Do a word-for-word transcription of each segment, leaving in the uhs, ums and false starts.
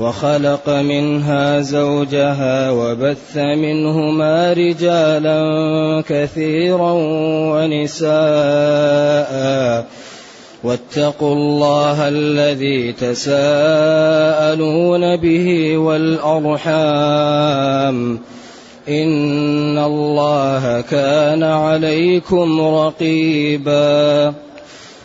وخلق منها زوجها وبث منهما رجالا كثيرا ونساء واتقوا الله الذي تساءلون به والأرحام إن الله كان عليكم رقيبا.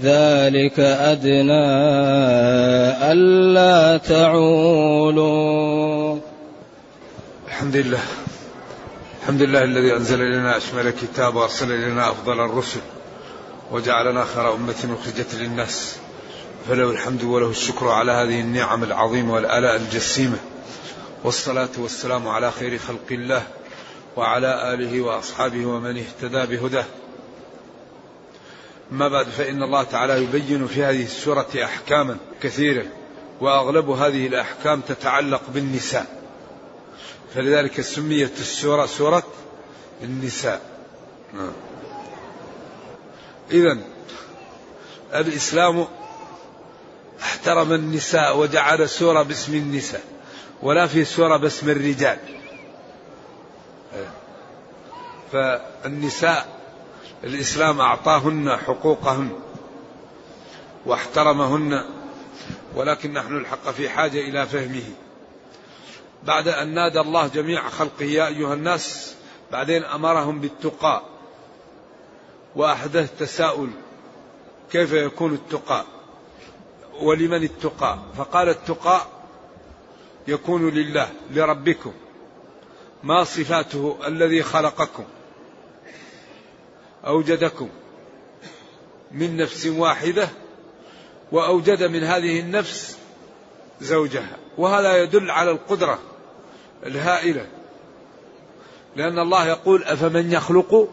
ذلك أدنى ألا تعولوا. الحمد لله الحمد لله الذي أنزل إلينا أشمل كتاب وأرسل إلينا أفضل الرسل وجعلنا خير أمة أخرجت للناس، فله الحمد وله الشكر على هذه النعم العظيمة والآلاء الجسيمة، والصلاة والسلام على خير خلق الله وعلى آله وأصحابه ومن اهتدى بهداه. أما بعد، فإن الله تعالى يبين في هذه السورة أحكاما كثيرة، وأغلب هذه الأحكام تتعلق بالنساء، فلذلك سميت السورة سورة النساء. إذن الإسلام احترم النساء وجعل سورة باسم النساء، ولا في سورة باسم الرجال. فالنساء الإسلام أعطاهن حقوقهن واحترمهن، ولكن نحن الحق في حاجة إلى فهمه. بعد أن نادى الله جميع خلقه يا أيها الناس، بعدين أمرهم بالتقى، وأحدث تساؤل كيف يكون التقى ولمن التقى؟ فقال التقى يكون لله لربكم، ما صفاته؟ الذي خلقكم أوجدكم من نفس واحدة، وأوجد من هذه النفس زوجها، وهذا يدل على القدرة الهائلة، لأن الله يقول أفمن يخلق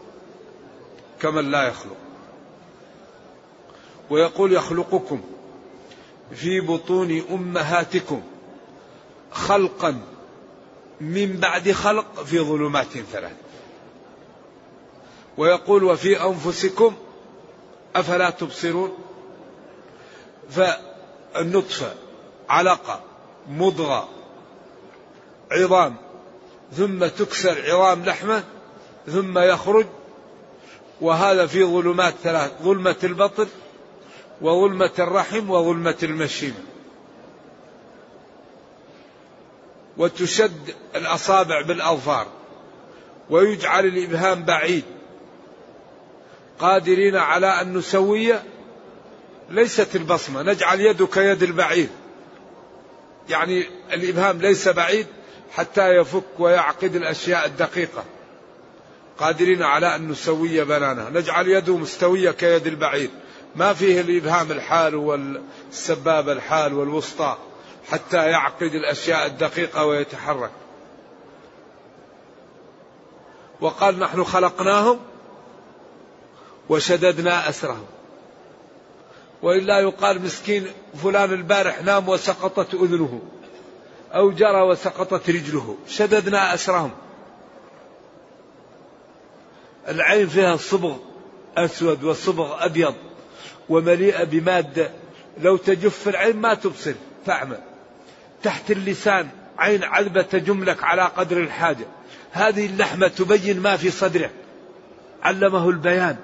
كمن لا يخلق، ويقول يخلقكم في بطون أمهاتكم خلقا من بعد خلق في ظلمات ثلاث، ويقول وفي أنفسكم أفلا تبصرون. فالنطفة علقة مضغة عظام، ثم تكسر عظام لحمة، ثم يخرج، وهذا في ظلمات ثلاث، ظلمة البطن وظلمة الرحم وظلمة المشيمة. وتشد الأصابع بالأظفار، ويجعل الإبهام بعيد، قادرين على أن نسوي ليست البصمة، نجعل يدك يد البعير، يعني الإبهام ليس بعيد حتى يفك ويعقد الأشياء الدقيقة، قادرين على أن نسوي بنانها، نجعل يده مستوية كيد البعير، ما فيه الإبهام الحال والسباب الحال والوسطى حتى يعقد الأشياء الدقيقة ويتحرك. وقال نحن خلقناهم وشددنا أسرهم، وإلا يقال مسكين فلان البارح نام وسقطت أذنه، أو جرى وسقطت رجله. شددنا أسرهم، العين فيها الصبغ أسود والصبغ أبيض ومليئة بمادة لو تجف في العين ما تبصر فأعمى. تحت اللسان عين عذبة تجملك على قدر الحاجة. هذه اللحمة تبين ما في صدرك، علمه البيان،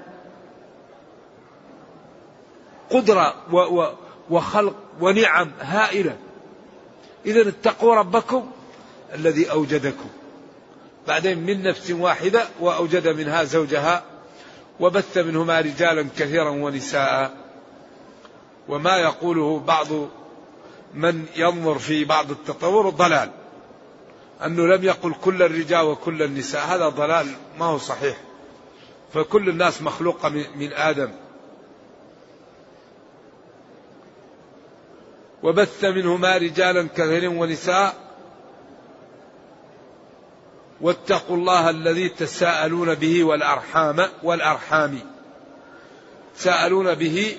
قدرة وخلق ونعم هائلة. إذن اتقوا ربكم الذي أوجدكم. بعدين من نفس واحدة وأوجد منها زوجها وبث منهما رجالا كثيرا ونساء. وما يقوله بعض من ينظر في بعض التطور ضلال، أنه لم يقل كل الرجال وكل النساء، هذا ضلال ما هو صحيح. فكل الناس مخلوقة من آدم. وبث منهما رجالا كثيرا ونساء واتقوا الله الذي تساءلون به والأرحام والأرحام تساءلون به،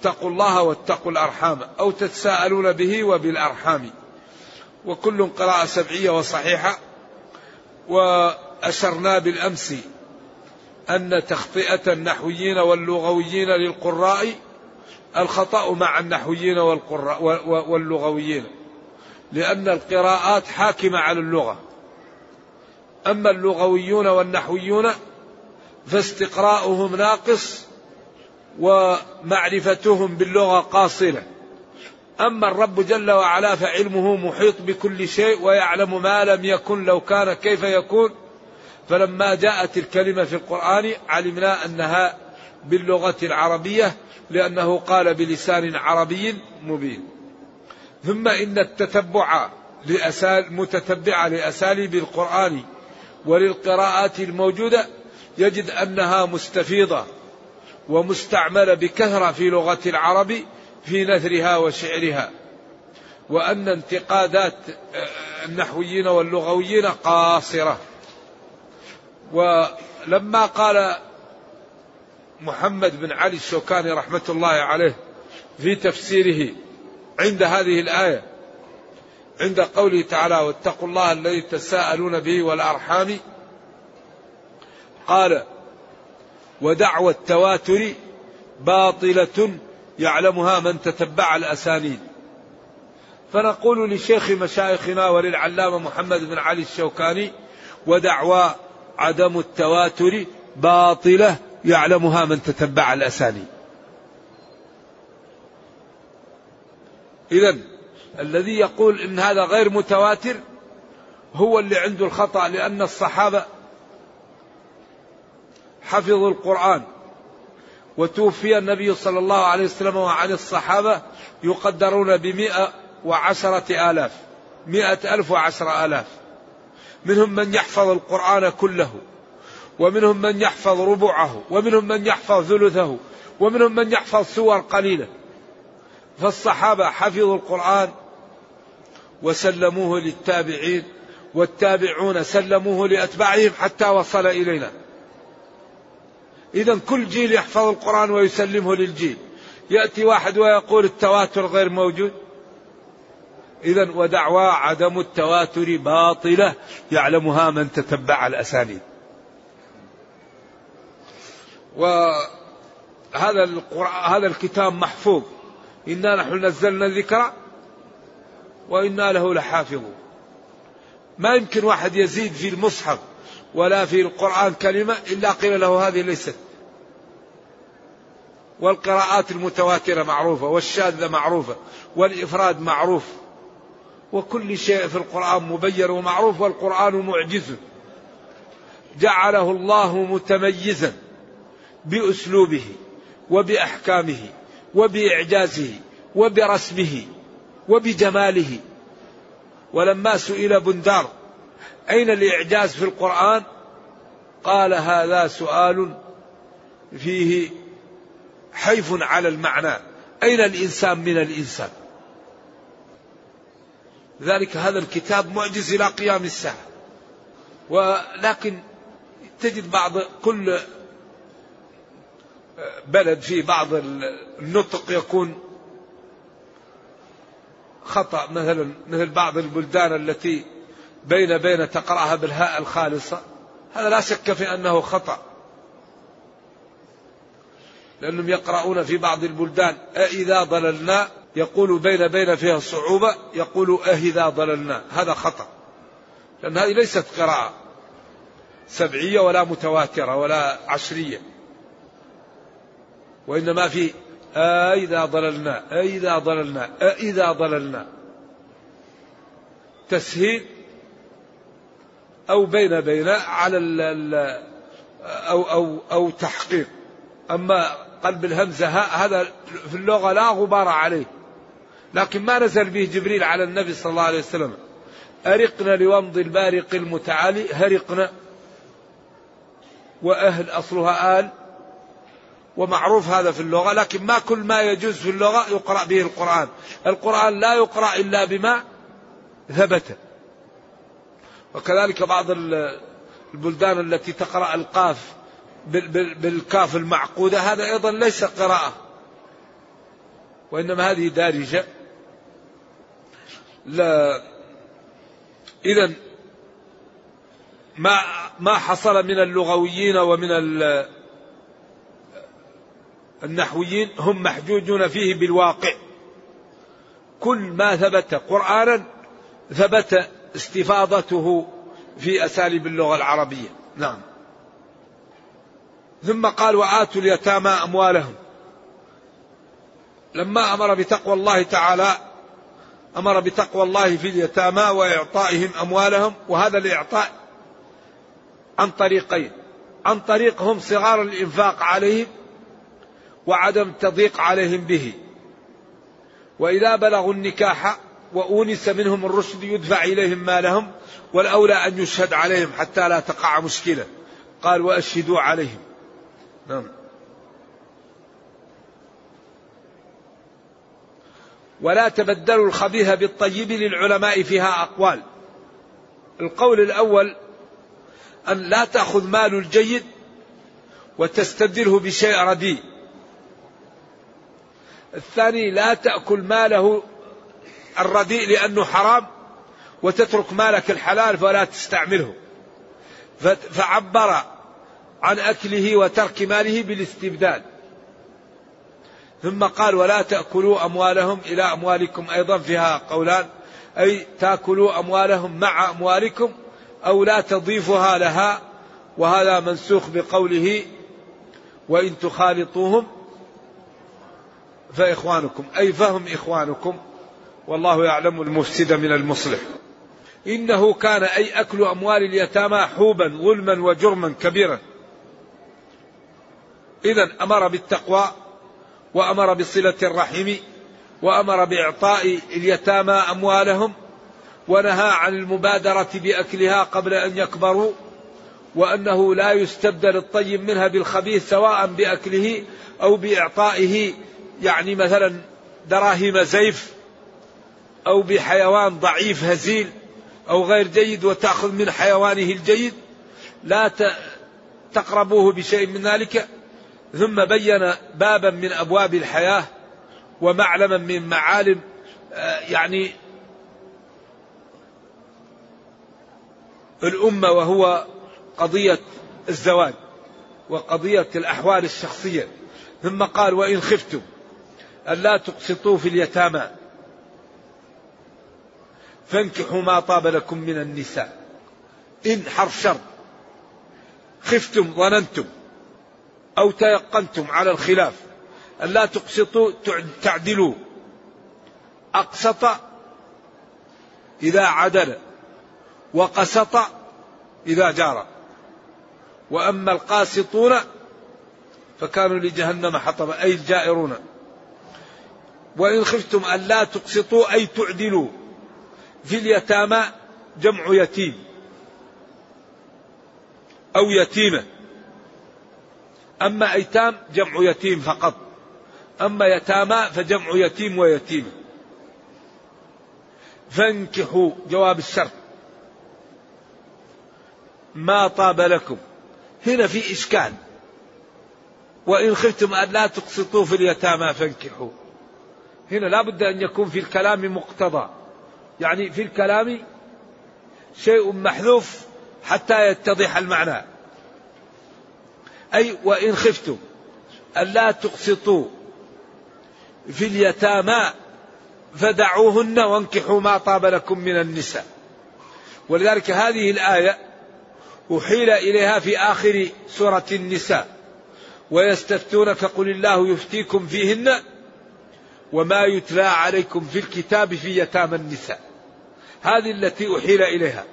اتقوا الله واتقوا الأرحام، أو تتساءلون به وبالأرحام. وكل قراءة سبعية وصحيحة. وأشرنا بالأمس أن تخطئة النحويين واللغويين للقراء الخطأ مع النحويين واللغويين، لأن القراءات حاكمة على اللغة. أما اللغويون والنحويون فاستقراؤهم ناقص ومعرفتهم باللغة قاصرة. أما الرب جل وعلا فعلمه محيط بكل شيء ويعلم ما لم يكن لو كان كيف يكون، فلما جاءت الكلمة في القرآن علمنا أنها باللغة العربية لأنه قال بلسان عربي مبين. ثم إن التتبع متتبع لأساليب القرآن وللقراءات الموجودة يجد أنها مستفيضة ومستعملة بكثرة في لغة العرب في نثرها وشعرها، وأن انتقادات النحويين واللغويين قاصرة. ولما قال محمد بن علي الشوكاني رحمة الله عليه في تفسيره عند هذه الآية عند قوله تعالى واتقوا الله الذي تساءلون به والأرحام، قال ودعوى التواتر باطلة يعلمها من تتبع الأسانيد. فنقول لشيخ مشايخنا وللعلامة محمد بن علي الشوكاني ودعوى عدم التواتر باطلة يعلمها من تتبع الأسانيد. إذن الذي يقول إن هذا غير متواتر هو اللي عنده الخطأ، لأن الصحابة حفظوا القرآن وتوفي النبي صلى الله عليه وسلم وعن الصحابة يقدرون بمئة وعشرة آلاف مئة ألف وعشرة آلاف. منهم من يحفظ القرآن كله، ومنهم من يحفظ ربعه، ومنهم من يحفظ ثلثه، ومنهم من يحفظ سور قليلة. فالصحابة حفظوا القرآن وسلموه للتابعين، والتابعون سلموه لأتباعهم حتى وصل إلينا. إذن كل جيل يحفظ القرآن ويسلمه للجيل. يأتي واحد ويقول التواتر غير موجود. إذن ودعوى عدم التواتر باطلة يعلمها من تتبع الأسانيد. وهذا القرآن هذا الكتاب محفوظ، إنا نحن نزلنا الذكر وإنا له لحافظون. ما يمكن واحد يزيد في المصحف ولا في القرآن كلمة إلا قيل له هذه ليست. والقراءات المتواترة معروفة، والشاذة معروفة، والإفراد معروف، وكل شيء في القرآن مبين ومعروف. والقرآن معجز جعله الله متميزا بأسلوبه وبأحكامه وبإعجازه وبرسمه وبجماله. ولما سئل بندار أين الإعجاز في القرآن قال هذا سؤال فيه حيف على المعنى، أين الإنسان من الإنسان؟ ذلك هذا الكتاب معجز إلى قيام الساعة. ولكن تجد بعض كل بلد في بعض النطق يكون خطأ، مثلا مثل بعض البلدان التي بين بين تقرأها بالهاء الخالصة، هذا لا شك في أنه خطأ، لأنهم يقرؤون في بعض البلدان أإذا ضللنا، يقول بين بين فيها صعوبة، يقول أإذا ضللنا، هذا خطأ، لأن هذه ليست قراءة سبعية ولا متواترة ولا عشرية، وإنما في أإذا ضللنا أإذا ضللنا أإذا ضللنا تسهيل، أو بين بين على أو أو أو تحقيق. أما قلب الهمزة هذا في اللغة لا غبار عليه، لكن ما نزل به جبريل على النبي صلى الله عليه وسلم أرقنا لومض البارق المتعالي هرقنا، وأهل أصلها آل، ومعروف هذا في اللغة، لكن ما كل ما يجوز في اللغة يقرأ به القرآن. القرآن لا يقرأ إلا بما ثبت، وكذلك بعض البلدان التي تقرأ القاف بالكاف المعقودة، هذا أيضا ليس قراءة، وإنما هذه دارجة. لا إذن ما ما حصل من اللغويين ومن النحويين هم محجوجون فيه بالواقع، كل ما ثبت قرآنا ثبت استفاضته في أساليب اللغة العربية. نعم. ثم قال وآتوا اليتامى أموالهم، لما أمر بتقوى الله تعالى أمر بتقوى الله في اليتامى وإعطائهم أموالهم. وهذا الإعطاء عن طريقين، عن طريق هم صغار الإنفاق عليهم وعدم تضييق عليهم به، وإذا بلغوا النكاح وأونس منهم الرشد يدفع إليهم ما لهم، والأولى أن يشهد عليهم حتى لا تقع مشكلة. قال وأشهدوا عليهم. نعم. ولا تبدلوا الخبيث بالطيب، للعلماء فيها أقوال. القول الأول أن لا تأخذ مال الجيد وتستبدله بشيء رديء. الثاني لا تأكل ماله الرديء لأنه حرام وتترك مالك الحلال فلا تستعمله، فعبر عن أكله وترك ماله بالاستبدال. ثم قال ولا تأكلوا أموالهم إلى أموالكم، أيضا فيها قولان، أي تأكلوا أموالهم مع أموالكم أو لا تضيفها لها، وهذا منسوخ بقوله وإن تخالطوهم فإخوانكم، أي فهم إخوانكم، والله يعلم المفسد من المصلح. إنه كان أي أكل أموال اليتامى حوبا ظلما وجرما كبيرا. إذن أمر بالتقوى، وأمر بصلة الرحم، وأمر بإعطاء اليتامى أموالهم، ونهى عن المبادرة بأكلها قبل أن يكبروا، وأنه لا يستبدل الطيب منها بالخبيث سواء بأكله أو بإعطائه، يعني مثلا دراهم زيف أو بحيوان ضعيف هزيل أو غير جيد وتأخذ من حيوانه الجيد، لا تقربوه بشيء من ذلك. ثم بين بابا من أبواب الحياة ومعلما من معالم يعني الأمة، وهو قضية الزواج وقضية الأحوال الشخصية. ثم قال وإن خفتم ألا تقسطوا في اليتامى فانكحوا ما طاب لكم من النساء. إن حرف شرط، خفتم ظننتم أو تيقنتم على الخلاف. ألا تقسطوا تعدلوا، أقسط إذا عدل، وقسط إذا جار، وأما القاسطون فكانوا لجهنم حطبا، أي الجائرون. وإن خفتم ألا تقسطوا أي تعدلوا. في اليتامى جمع يتيم أو يتيمة، أما أيتام جمع يتيم فقط، أما يتامى فجمع يتيم ويتيمة. فانكحوا جواب الشرط، ما طاب لكم، هنا في إشكال. وإن خفتم أن لا تقسطوا في اليتامى فانكحوا، هنا لا بد أن يكون في الكلام مقتضى، يعني في الكلام شيء محذوف حتى يتضح المعنى. أي وإن خفتم ألا تقسطوا في اليتامى فدعوهن وانكحوا ما طاب لكم من النساء. ولذلك هذه الآية أحيل إليها في آخر سورة النساء، ويستفتون فقل الله يفتيكم فيهن وما يتلى عليكم في الكتاب في يتامى النساء. هذه التي أحيل إليها،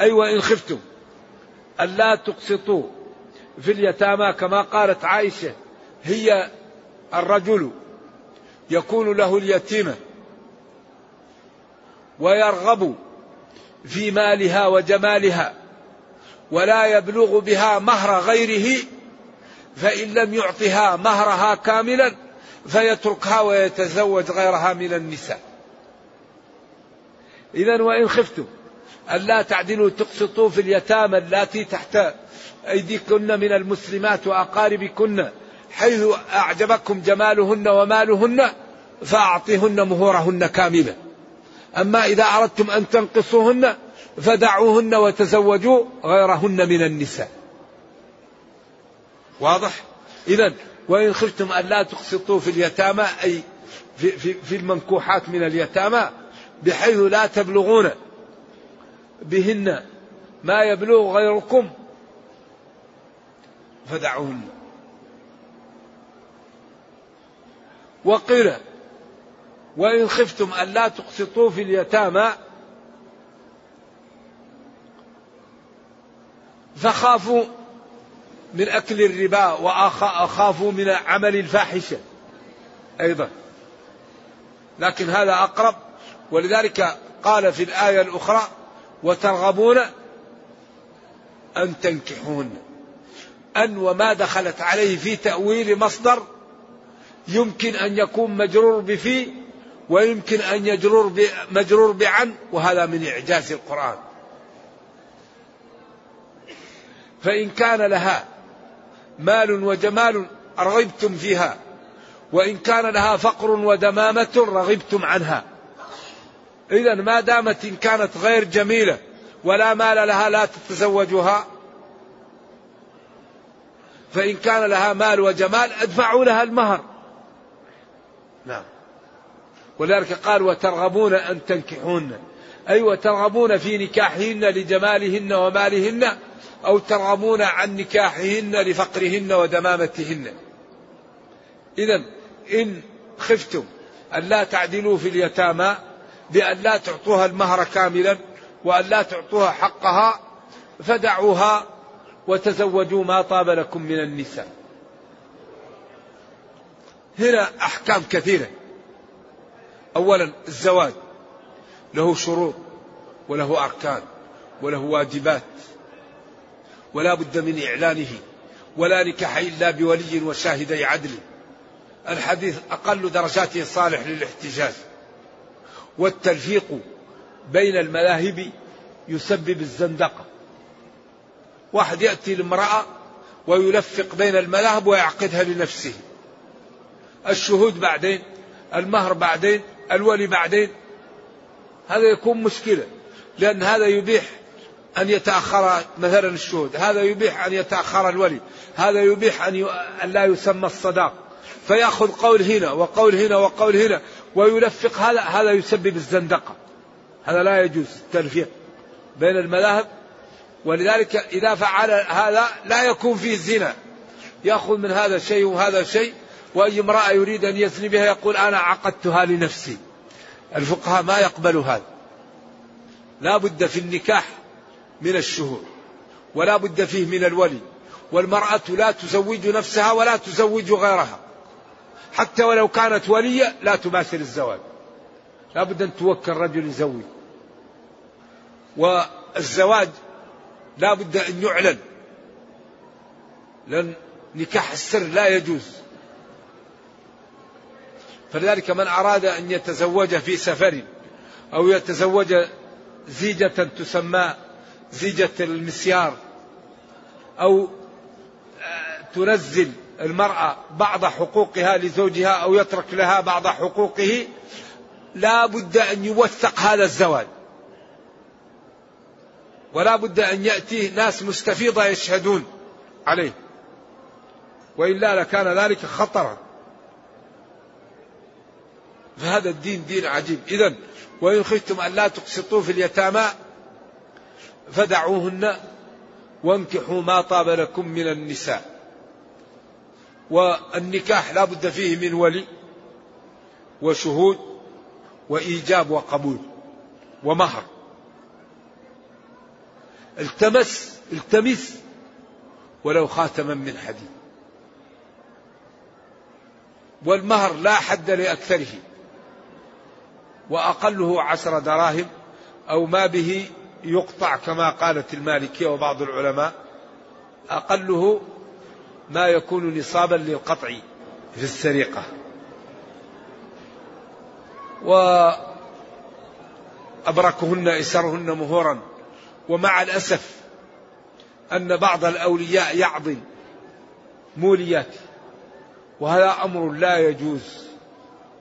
أي وإن خفتم ألا تقسطوا في اليتامى، كما قالت عائشة هي الرجل يكون له اليتيمة ويرغب في مالها وجمالها ولا يبلغ بها مهر غيره، فإن لم يعطها مهرها كاملا فيتركها ويتزوج غيرها من النساء. إذا وإن خفتم ألا تعدلوا تقسطوا في اليتامى اللاتي تحت أيديكن من المسلمات وأقاربكن حيث أعجبكم جمالهن ومالهن فأعطيهن مهورهن كاملة. أما إذا أردتم أن تنقصوهن فدعوهن وتزوجوا غيرهن من النساء. واضح؟ إذا وإن خفتم ألا تقسطوا في اليتامى، أي في, في, في المنكوحات من اليتامى، بحيث لا تبلغون بهن ما يبلغ غيركم فدعوهن. وقيل وإن خفتم ألا تقسطوا في اليتامى فخافوا من أكل الربا وأخافوا من عمل الفاحشة أيضا، لكن هذا أقرب. ولذلك قال في الآية الأخرى وترغبون أن تنكحون، أن وما دخلت عليه في تأويل مصدر يمكن أن يكون مجرور بفي ويمكن أن يجرور مجرور بعن، وهذا من إعجاز القرآن. فإن كان لها مال وجمال رغبتم فيها، وإن كان لها فقر ودمامة رغبتم عنها. إذا ما دامت إن كانت غير جميلة ولا مال لها لا تتزوجها، فإن كان لها مال وجمال أدفعوا لها المهر. نعم. ولذلك قال وترغبون أن تنكحون، أي وترغبون في نكاحهن لجمالهن ومالهن، أو ترغبون عن نكاحهن لفقرهن ودمامتهن. إذا إن خفتم أن لا تعدلوا في اليتامى بأن لا تعطوها المهر كاملا وأن لا تعطوها حقها، فدعوها وتزوجوا ما طاب لكم من النساء. هنا أحكام كثيرة. أولا الزواج له شروط وله أركان وله واجبات، ولا بد من إعلانه، ولا نكاح إلا بولي وشاهدي عدل. الحديث أقل درجاته صالح للاحتجاج. والتلفيق بين الملاهب يسبب الزندقة. واحد يأتي لامرأة ويلفق بين الملاهب ويعقدها لنفسه. الشهود بعدين، المهر بعدين، الولي بعدين، هذا يكون مشكلة، لأن هذا يبيح أن يتأخر مثلا الشهود، هذا يبيح أن يتأخر الولي، هذا يبيح أن, ي... أن لا يسمى الصداق، فيأخذ قول هنا وقول هنا وقول هنا ويلفق هذا، هذا يسبب الزندقة. هذا لا يجوز التلفيق بين المذاهب. ولذلك إذا فعل هذا لا يكون فيه زنا، يأخذ من هذا شيء وهذا شيء، وأي امرأة يريد أن يزني بها يقول أنا عقدتها لنفسي. الفقهاء ما يقبل هذا. لا بد في النكاح من الشهود، ولا بد فيه من الولي، والمرأة لا تزوج نفسها ولا تزوج غيرها، حتى ولو كانت ولية لا تماثل الزواج، لا بد أن توكل رجل يزوج. والزواج لا بد أن يعلن، لأن نكاح السر لا يجوز. فلذلك من أراد أن يتزوج في سفر أو يتزوج زيجة تسمى زيجة المسيار، أو تنزل المرأة بعض حقوقها لزوجها أو يترك لها بعض حقوقه، لا بد أن يوثق هذا الزواج، ولا بد أن يأتي ناس مستفيضة يشهدون عليه. وإلا لكان ذلك خطرا. فهذا الدين دين عجيب. إذن وإن خفتم أن لا تقسطوا في اليتامى فدعوهن وانكحوا ما طاب لكم من النساء. والنكاح لا بد فيه من ولي وشهود وإيجاب وقبول ومهر. التمس التمس ولو خاتما من حديد. والمهر لا حد لأكثره وأقله عشر دراهم أو ما به يقطع كما قالت المالكية وبعض العلماء، أقله ما يكون نصابا للقطع في السرقة. وأبركهن إسرهن مهورا. ومع الأسف أن بعض الأولياء يعضل موليات، وهذا أمر لا يجوز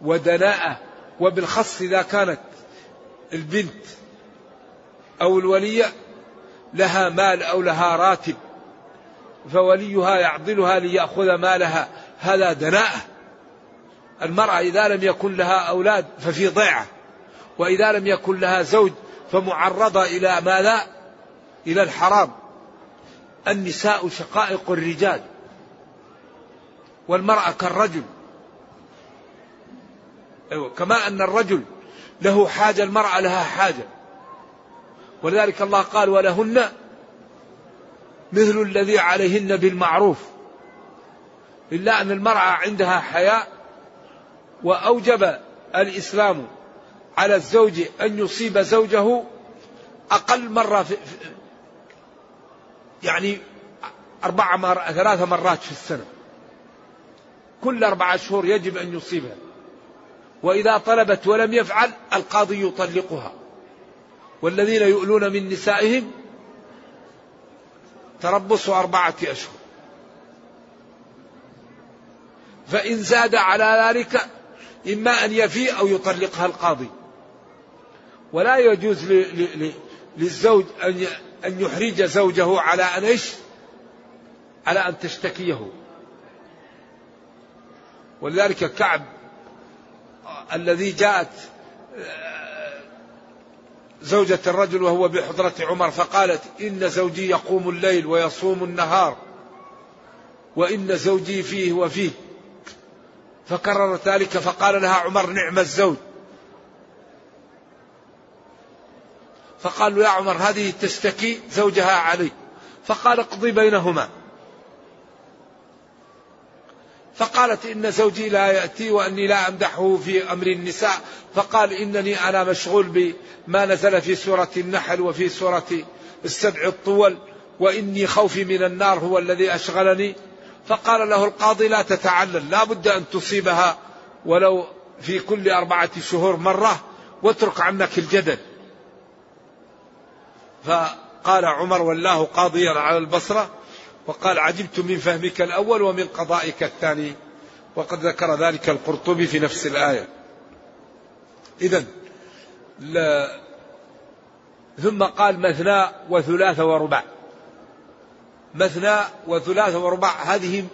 ودناءة، وبالخص إذا كانت البنت أو الولية لها مال أو لها راتب فوليها يعضلها ليأخذ مالها، هذا دناءة. المرأة إذا لم يكن لها أولاد ففي ضيعة، وإذا لم يكن لها زوج فمعرضة إلى ما لا إلى الحرام. النساء شقائق الرجال والمرأة كالرجل، كما أن الرجل له حاجة المرأة لها حاجة، ولذلك الله قال ولهن مثل الذي عليهن بالمعروف، إلا أن المرأة عندها حياء. وأوجب الإسلام على الزوج أن يصيب زوجه أقل مرة في يعني أربعة مرات ثلاثة مرات في السنة، كل أربعة شهور يجب أن يصيبها، وإذا طلبت ولم يفعل القاضي يطلقها. والذين يؤلون من نسائهم تربصوا أربعة أشهر، فإن زاد على ذلك إما أن يفي أو يطلقها القاضي. ولا يجوز للزوج أن يحرج زوجه على أن إيش؟ على أن تشتكيه. ولذلك كعب الذي جاءت زوجة الرجل وهو بحضرة عمر فقالت إن زوجي يقوم الليل ويصوم النهار وإن زوجي فيه وفيه، فكرر ذلك فقال لها عمر نعم الزوج. فقالوا يا عمر هذه تشتكي زوجها علي، فقال اقضي بينهما. فقالت إن زوجي لا يأتي وأني لا أمدحه في أمر النساء، فقال إنني أنا مشغول بما نزل في سورة النحل وفي سورة السبع الطول وإني خوفي من النار هو الذي أشغلني. فقال له القاضي لا تتعلل، لا بد أن تصيبها ولو في كل أربعة شهور مرة، واترك عنك الجدل. فقال عمر والله قاضيا على البصرة، وقال عجبت من فهمك الأول ومن قضائك الثاني، وقد ذكر ذلك القرطبي في نفس الآية. إذن لا ثم قال مثنى وثلاث ورباع. مثنى وثلاث ورباع هذه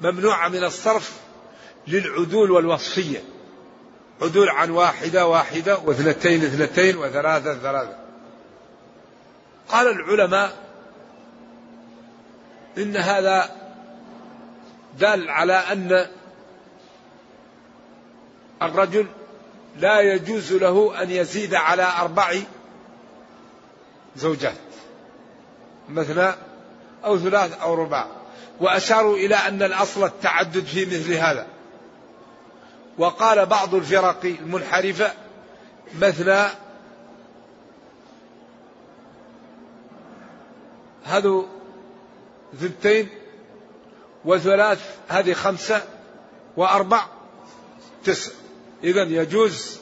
ممنوعة من الصرف للعدول والوصفية، عدول عن واحدة واحدة واثنتين اثنتين وثلاثة ثلاثة. قال العلماء إن هذا دال على أن الرجل لا يجوز له أن يزيد على أربع زوجات، مثنى أو ثلاث أو رباع. وأشاروا إلى أن الأصل التعدد في مثل هذا. وقال بعض الفرق المنحرفة مثنى، هذا ثنتين وثلاث، هذه خمسة وأربع تسع. إذن يجوز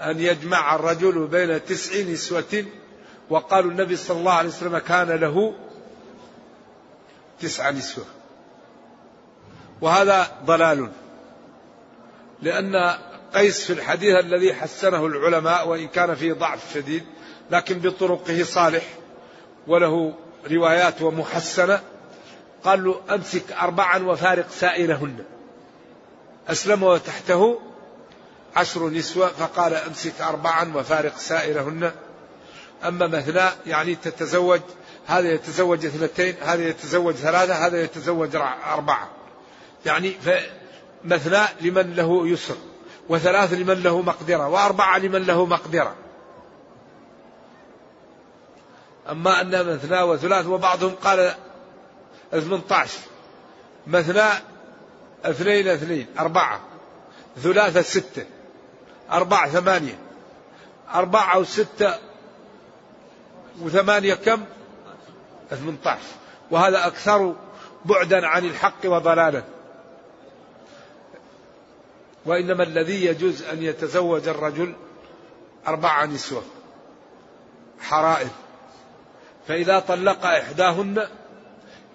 أن يجمع الرجل بين تسع نسوة. وقالوا النبي صلى الله عليه وسلم كان له تسع نسوة. وهذا ضلال، لأن قيس في الحديث الذي حسنه العلماء وإن كان فيه ضعف شديد لكن بطرقه صالح وله روايات ومحسنة، قال له أمسك أربعا وفارق سائرهن. أسلم وتحته عشر نسوة، فقال أمسك أربعا وفارق سائرهن. أما مثلا يعني تتزوج، هذا يتزوج اثنتين، هذا يتزوج ثلاثة، هذا يتزوج أربعة، يعني مثلا لمن له يسر، وثلاث لمن له مقدرة، وأربعة لمن له مقدرة. أما أن مثنى وثلاث، وبعضهم قال ثمانية عشر، مثنى اثنين اثنين أربعة، ثلاثة ستة، أربعة ثمانية، أربعة وستة وثمانية كم؟ ثمانية عشر. وهذا أكثر بعدا عن الحق وضلالا. وإنما الذي يجوز أن يتزوج الرجل أربع نسوة حرائر، فإذا طلق إحداهن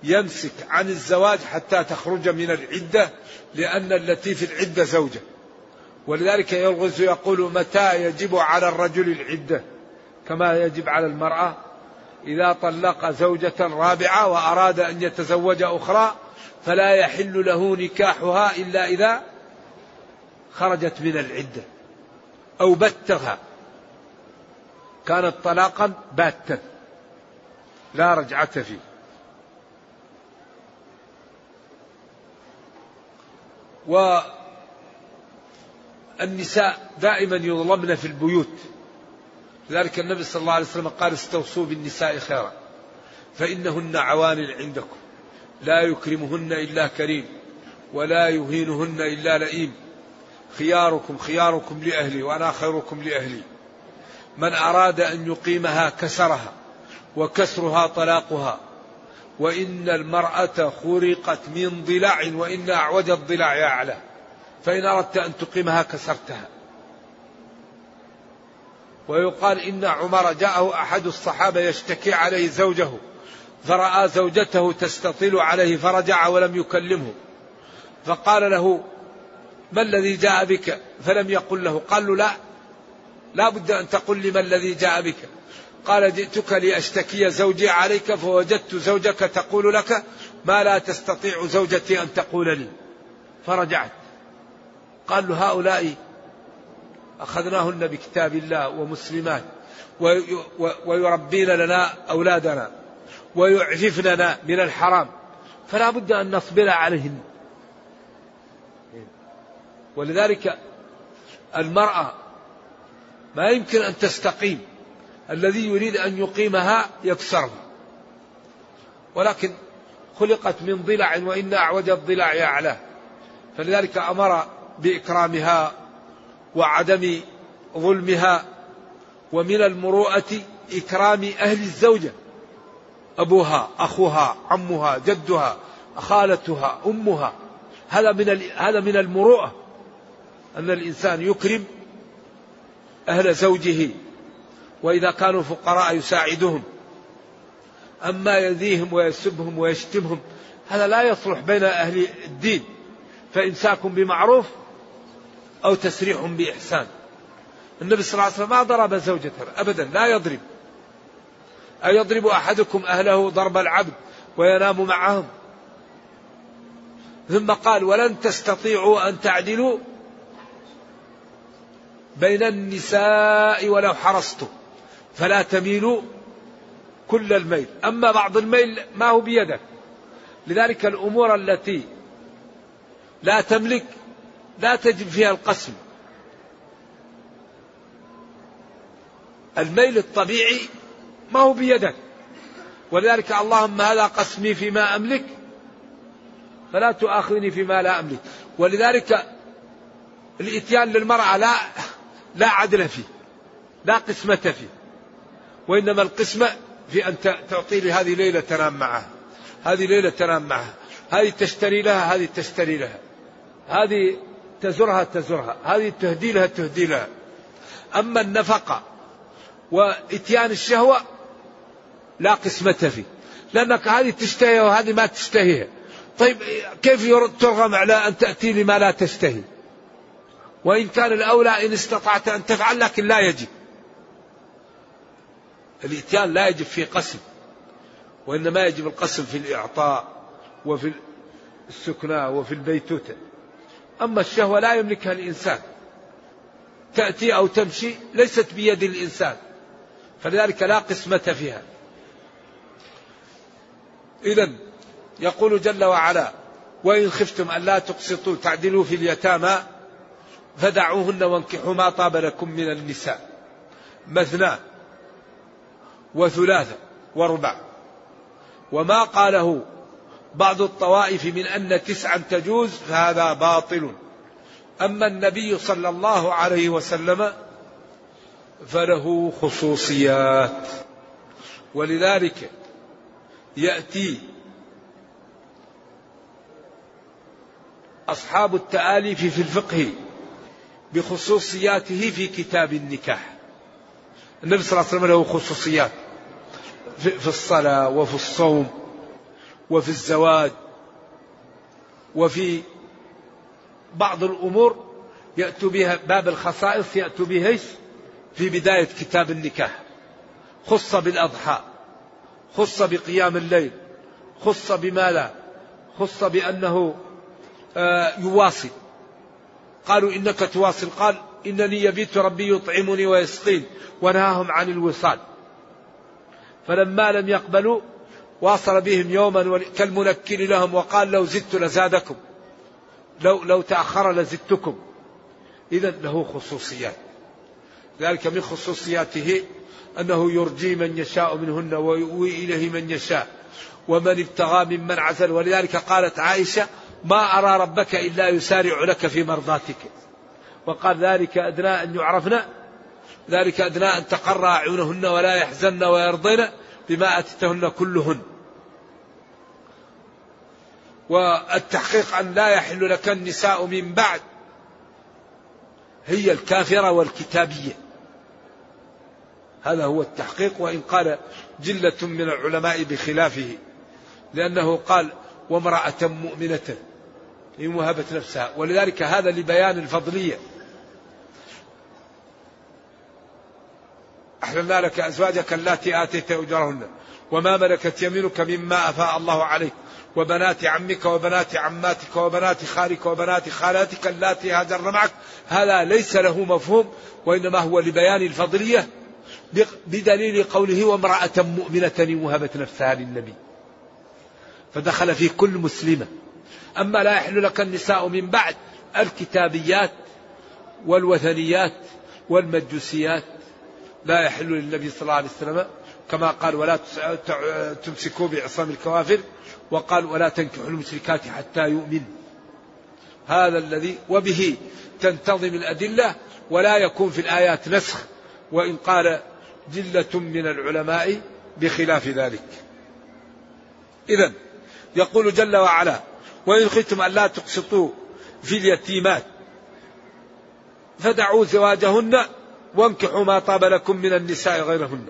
يمسك عن الزواج حتى تخرج من العدة، لأن التي في العدة زوجة. ولذلك يلغز يقول متى يجب على الرجل العدة كما يجب على المرأة؟ إذا طلق زوجة رابعة وأراد أن يتزوج أخرى فلا يحل له نكاحها إلا إذا خرجت من العدة أو بتها، كانت طلاقا باتا لا رجعة فيه. والنساء دائما يظلمن في البيوت، لذلك النبي صلى الله عليه وسلم قال استوصوا بالنساء خيرا فإنهن عوان عندكم لا يكرمهن إلا كريم ولا يهينهن إلا لئيم، خياركم خياركم لأهلي وأنا خيركم لأهلي، من أراد أن يقيمها كسرها وكسرها طلاقها، وإن المرأة خرقت من ضلع وإن أعوج الضلع أعلى، فإن أردت أن تقيمها كسرتها. ويقال إن عمر جاءه أحد الصحابة يشتكي عليه زوجه، فرأى زوجته تستطيل عليه فرجع ولم يكلمه، فقال له ما الذي جاء بك؟ فلم يقل له. قال له لا لا بد أن تقل لي ما الذي جاء بك. قال جئتك لأشتكي زوجي عليك فوجدت زوجك تقول لك ما لا تستطيع زوجتي أن تقول لي فرجعت. قال له هؤلاء أخذناهن بكتاب الله ومسلمات ويربين لنا أولادنا ويعففننا من الحرام فلا بد أن نصبر عليهن. ولذلك المرأة ما يمكن أن تستقيم، الذي يريد أن يقيمها يكسرها، ولكن خلقت من ضلع وإن أعوج الضلع أعلاه، فلذلك أمر بإكرامها وعدم ظلمها. ومن المروءة إكرام أهل الزوجة، أبوها، أخوها، عمها، جدها، خالتها، أمها، هذا من هذا من المروءة، أن الإنسان يكرم أهل زوجه، وإذا كانوا فقراء يساعدهم. أما يذيهم ويسبهم ويشتمهم هذا لا يصلح بين أهل الدين، فإمساك بمعروف أو تسريح بإحسان. النبي صلى الله عليه وسلم ما ضرب زوجته أبدا، لا يضرب. أيضرب أحدكم أهله ضرب العبد وينام معهم؟ ثم قال ولن تستطيعوا أن تعدلوا بين النساء ولو حرصتم فلا تميلوا كل الميل، أما بعض الميل ما هو بيدك. لذلك الأمور التي لا تملك لا تجب فيها القسم. الميل الطبيعي ما هو بيدك، ولذلك اللهم هذا قسمي فيما أملك فلا تؤاخذني فيما لا أملك. ولذلك الإتيان للمرأة لا لا عدل فيه، لا قسمة فيه، وإنما القسمة في أن تعطي لي هذه ليلة تنام معها، هذه ليلة تنام معها، هذه تشتري لها، هذه تشتري لها، هذه تزرها تزرها، هذه تهدي لها تهدي لها. أما النفقة وإتيان الشهوة لا قسمة فيه، لأنك هذه تشتهيها وهذه ما تشتهيها، طيب كيف ترغم على أن تأتي لما لا تشتهي؟ وإن كان الأولى إن استطعت أن تفعل، لكن لا يجب الإتيان، لا يجب في قسم، وإنما يجب القسم في الإعطاء وفي السكنى وفي البيتوتة. أما الشهوة لا يملكها الإنسان، تأتي أو تمشي، ليست بيد الإنسان، فلذلك لا قسمة فيها. إذن يقول جل وعلا: وإن خفتم ألا تقسطوا تعدلوا في اليتامى فدعوهن وانكحوا ما طاب لكم من النساء مثنى وثلاثة وربع. وما قاله بعض الطوائف من أن تسعا تجوز فهذا باطل. أما النبي صلى الله عليه وسلم فله خصوصيات، ولذلك يأتي أصحاب التآليف في الفقه بخصوصياته في كتاب النكاح. النبي صلى الله عليه وسلم له خصوصيات في الصلاة وفي الصوم وفي الزواج وفي بعض الأمور يأتوا بها، باب الخصائص يأتوا بها في بداية كتاب النكاح. خص بالأضحى، خص بقيام الليل، خص بما لا، خص بأنه يواصل. قالوا إنك تواصل، قال إنني يبيت ربي يطعمني ويسقين، ونهاهم عن الوصال. فلما لم يقبلوا واصل بهم يوما كالمنكر لهم، وقال لو زدت لزادكم، لو, لو تأخر لزدتكم. إذن له خصوصيات. ذلك من خصوصياته أنه يرجي من يشاء منهن ويؤوي إليه من يشاء ومن ابتغى ممن عزل. ولذلك قالت عائشة: ما أرى ربك إلا يسارع لك في مرضاتك، وقال ذلك أدنى أن يعرفنا، ذلك أدنى أن تقر أعينهن ولا يحزن ويرضين بما أتتهن كلهن. والتحقيق أن لا يحل لك النساء من بعد، هي الكافرة والكتابية، هذا هو التحقيق. وإن قال جلة من العلماء بخلافه، لأنه قال: وامرأة مؤمنة إن وهبت نفسها. ولذلك هذا لبيان الفضلية. أحللنا لك أزواجك اللاتي آتيت أجورهن وما ملكت يمينك مما أفاء الله عليك وبنات عمك وبنات عماتك وبنات خالك وبنات خالاتك اللاتي هاجرن معك. هذا ليس له مفهوم، وإنما هو لبيان الفضلية، بدليل قوله: وامرأة مؤمنة إن وهبت نفسها للنبي، فدخل في كل مسلمة. أما لا يحل لك النساء من بعد، الكتابيات والوثنيات والمجوسيات لا يحل للنبي صلى الله عليه وسلم، كما قال: ولا تمسكوا بعصام الكوافر، وقال: ولا تنكحوا المشركات حتى يؤمن. هذا الذي وبه تنتظم الأدلة ولا يكون في الآيات نسخ، وإن قال جلة من العلماء بخلاف ذلك. إذن يقول جل وعلا: وإن خفتم ألا تقسطوا في اليتيمات فدعوا زواجهن وانكحوا ما طاب لكم من النساء غيرهن،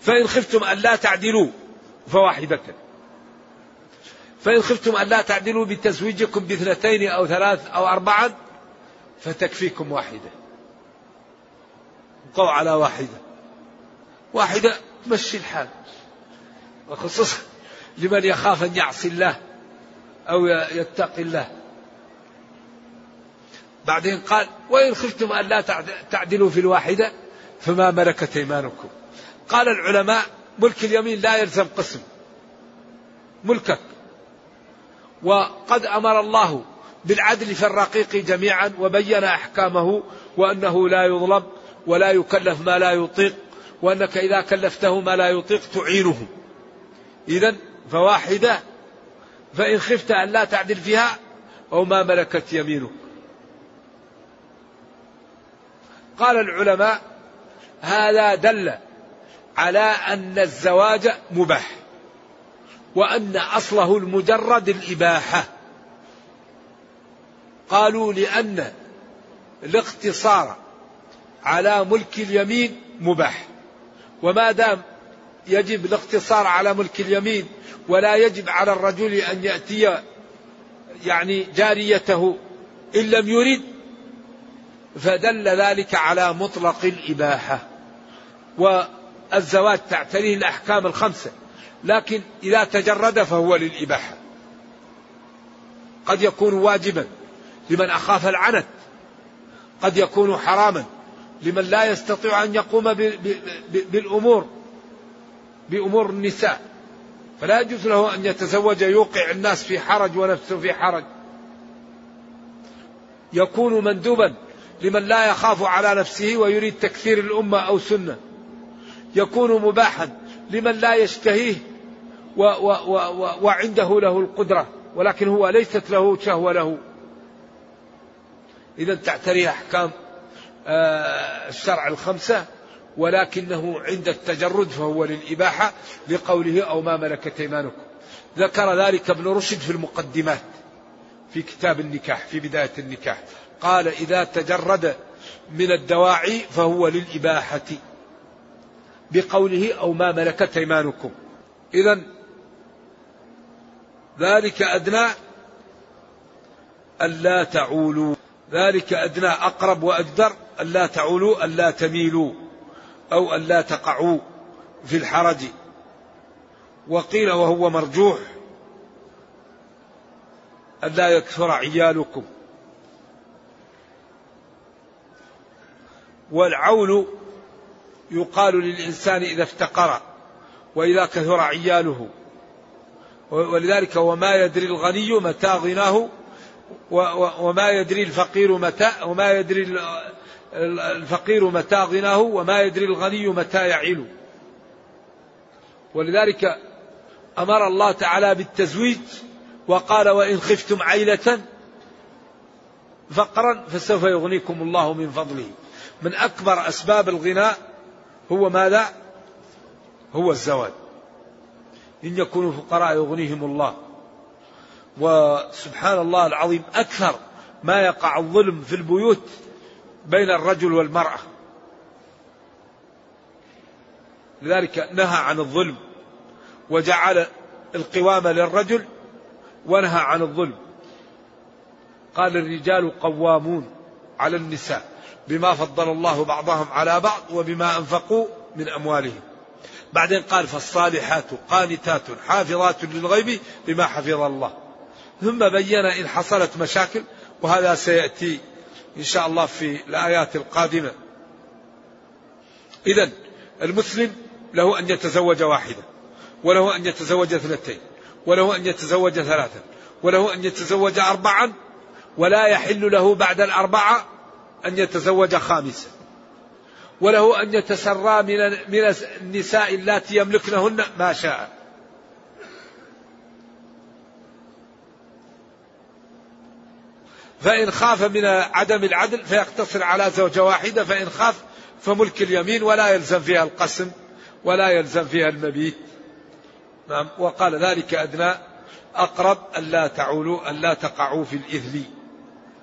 فإن خفتم ألا تعدلوا فواحدة، فإن خفتم ألا تعدلوا بتزويجكم باثنتين أو ثلاث أو أربعة فتكفيكم واحدة. قوا على واحدة، واحدة تمشي الحال، وخصوصا لمن يخاف أن يعصي الله أو يتقي الله. بعدين قال: وإن خفتم أن لا تعدلوا في الواحدة فما ملكت أيمانكم. قال العلماء: ملك اليمين لا يلزم قسم ملكك، وقد أمر الله بالعدل في الرقيق جميعا وبين أحكامه، وأنه لا يظلم ولا يكلف ما لا يطيق، وأنك إذا كلفته ما لا يطيق تعينه. إذن فواحدة، فإن خفت أن لا تعدل فيها أو ما ملكت يمينك. قال العلماء: هذا دل على أن الزواج مباح، وأن أصله المجرد الإباحة. قالوا: لأن الاقتصار على ملك اليمين مباح، وما دام يجب الاقتصار على ملك اليمين ولا يجب على الرجل أن يأتي يعني جاريته إن لم يريد، فدل ذلك على مطلق الإباحة. والزواج تعتريه الأحكام الخمسة، لكن إذا تجرد فهو للإباحة. قد يكون واجبا لمن أخاف العنت، قد يكون حراما لمن لا يستطيع أن يقوم بالأمور بأمور النساء، فلا يجوز له أن يتزوج يوقع الناس في حرج ونفسه في حرج. يكون مندوبا لمن لا يخاف على نفسه ويريد تكثير الأمة أو سنة. يكون مباحا لمن لا يشتهيه و و و وعنده له القدرة ولكن هو ليست له شهوة له. إذا تعتريه أحكام الشرع الخمسة، ولكنه عند التجرد فهو للإباحة لقوله أو ما ملكت أيمانكم. ذكر ذلك ابن رشد في المقدمات في كتاب النكاح في بداية النكاح، قال إذا تجرد من الدواعي فهو للإباحة بقوله أو ما ملكت أيمانكم. إذا ذلك أدنى ألا تعولوا، ذلك أدنى أقرب وأجدر ألا تعولوا ألا تميلوا أو ألا تقعوا في الحرج. وقيل وهو مرجوح ألا يكثر عيالكم. والعول يقال للإنسان إذا افتقر وإذا كثر عياله، ولذلك وما يدري الغني متى غناه وما يدري الفقير متى وما يدري الفقير متى غناه وما يدري الغني متى يعيل. ولذلك أمر الله تعالى بالتزويج وقال وإن خفتم عيلة فقرا فسوف يغنيكم الله من فضله. من أكبر أسباب الغناء هو ماذا؟ هو الزواج. إن يكونوا فقراء يغنيهم الله. وسبحان الله العظيم أكثر ما يقع الظلم في البيوت بين الرجل والمرأة، لذلك نهى عن الظلم وجعل القوامة للرجل ونهى عن الظلم. قال الرجال قوامون على النساء بما فضل الله بعضهم على بعض وبما أنفقوا من أموالهم. بعدين قال فالصالحات قانتات حافظات للغيب بما حفظ الله. ثم بين إن حصلت مشاكل، وهذا سيأتي إن شاء الله في الآيات القادمة. إذن المسلم له أن يتزوج واحدة، وله أن يتزوج اثنتين، وله أن يتزوج ثلاثة، وله أن يتزوج أربعا، ولا يحل له بعد الأربعة أن يتزوج خامسا. وله أن يتسرى من النساء اللاتي يملكنهن ما شاء. فإن خاف من عدم العدل فيقتصر على زوجة واحدة، فإن خاف فملك اليمين ولا يلزم فيها القسم ولا يلزم فيها المبيت. وقال ذلك أدنى أقرب ألا تعولوا ألا تقعوا في الإثم.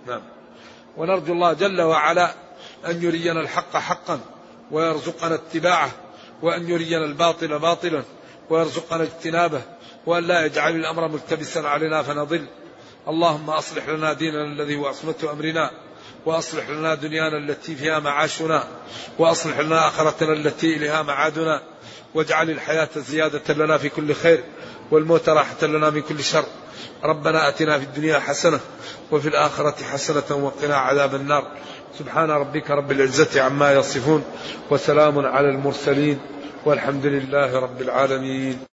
نعم. ونرجو الله جل وعلا أن يرينا الحق حقا ويرزقنا اتباعه، وأن يرينا الباطل باطلا ويرزقنا اجتنابه، وأن لا يجعل الأمر ملتبسا علينا فنضل. اللهم أصلح لنا ديننا الذي هو عصمة أمرنا، وأصلح لنا دنيانا التي فيها معاشنا، وأصلح لنا آخرتنا التي إليها معادنا، واجعل الحياة زيادة لنا في كل خير، والموت راحة لنا من كل شر. ربنا أتنا في الدنيا حسنة وفي الآخرة حسنة وقنا عذاب النار. سبحان ربك رب العزة عما يصفون، وسلام على المرسلين، والحمد لله رب العالمين.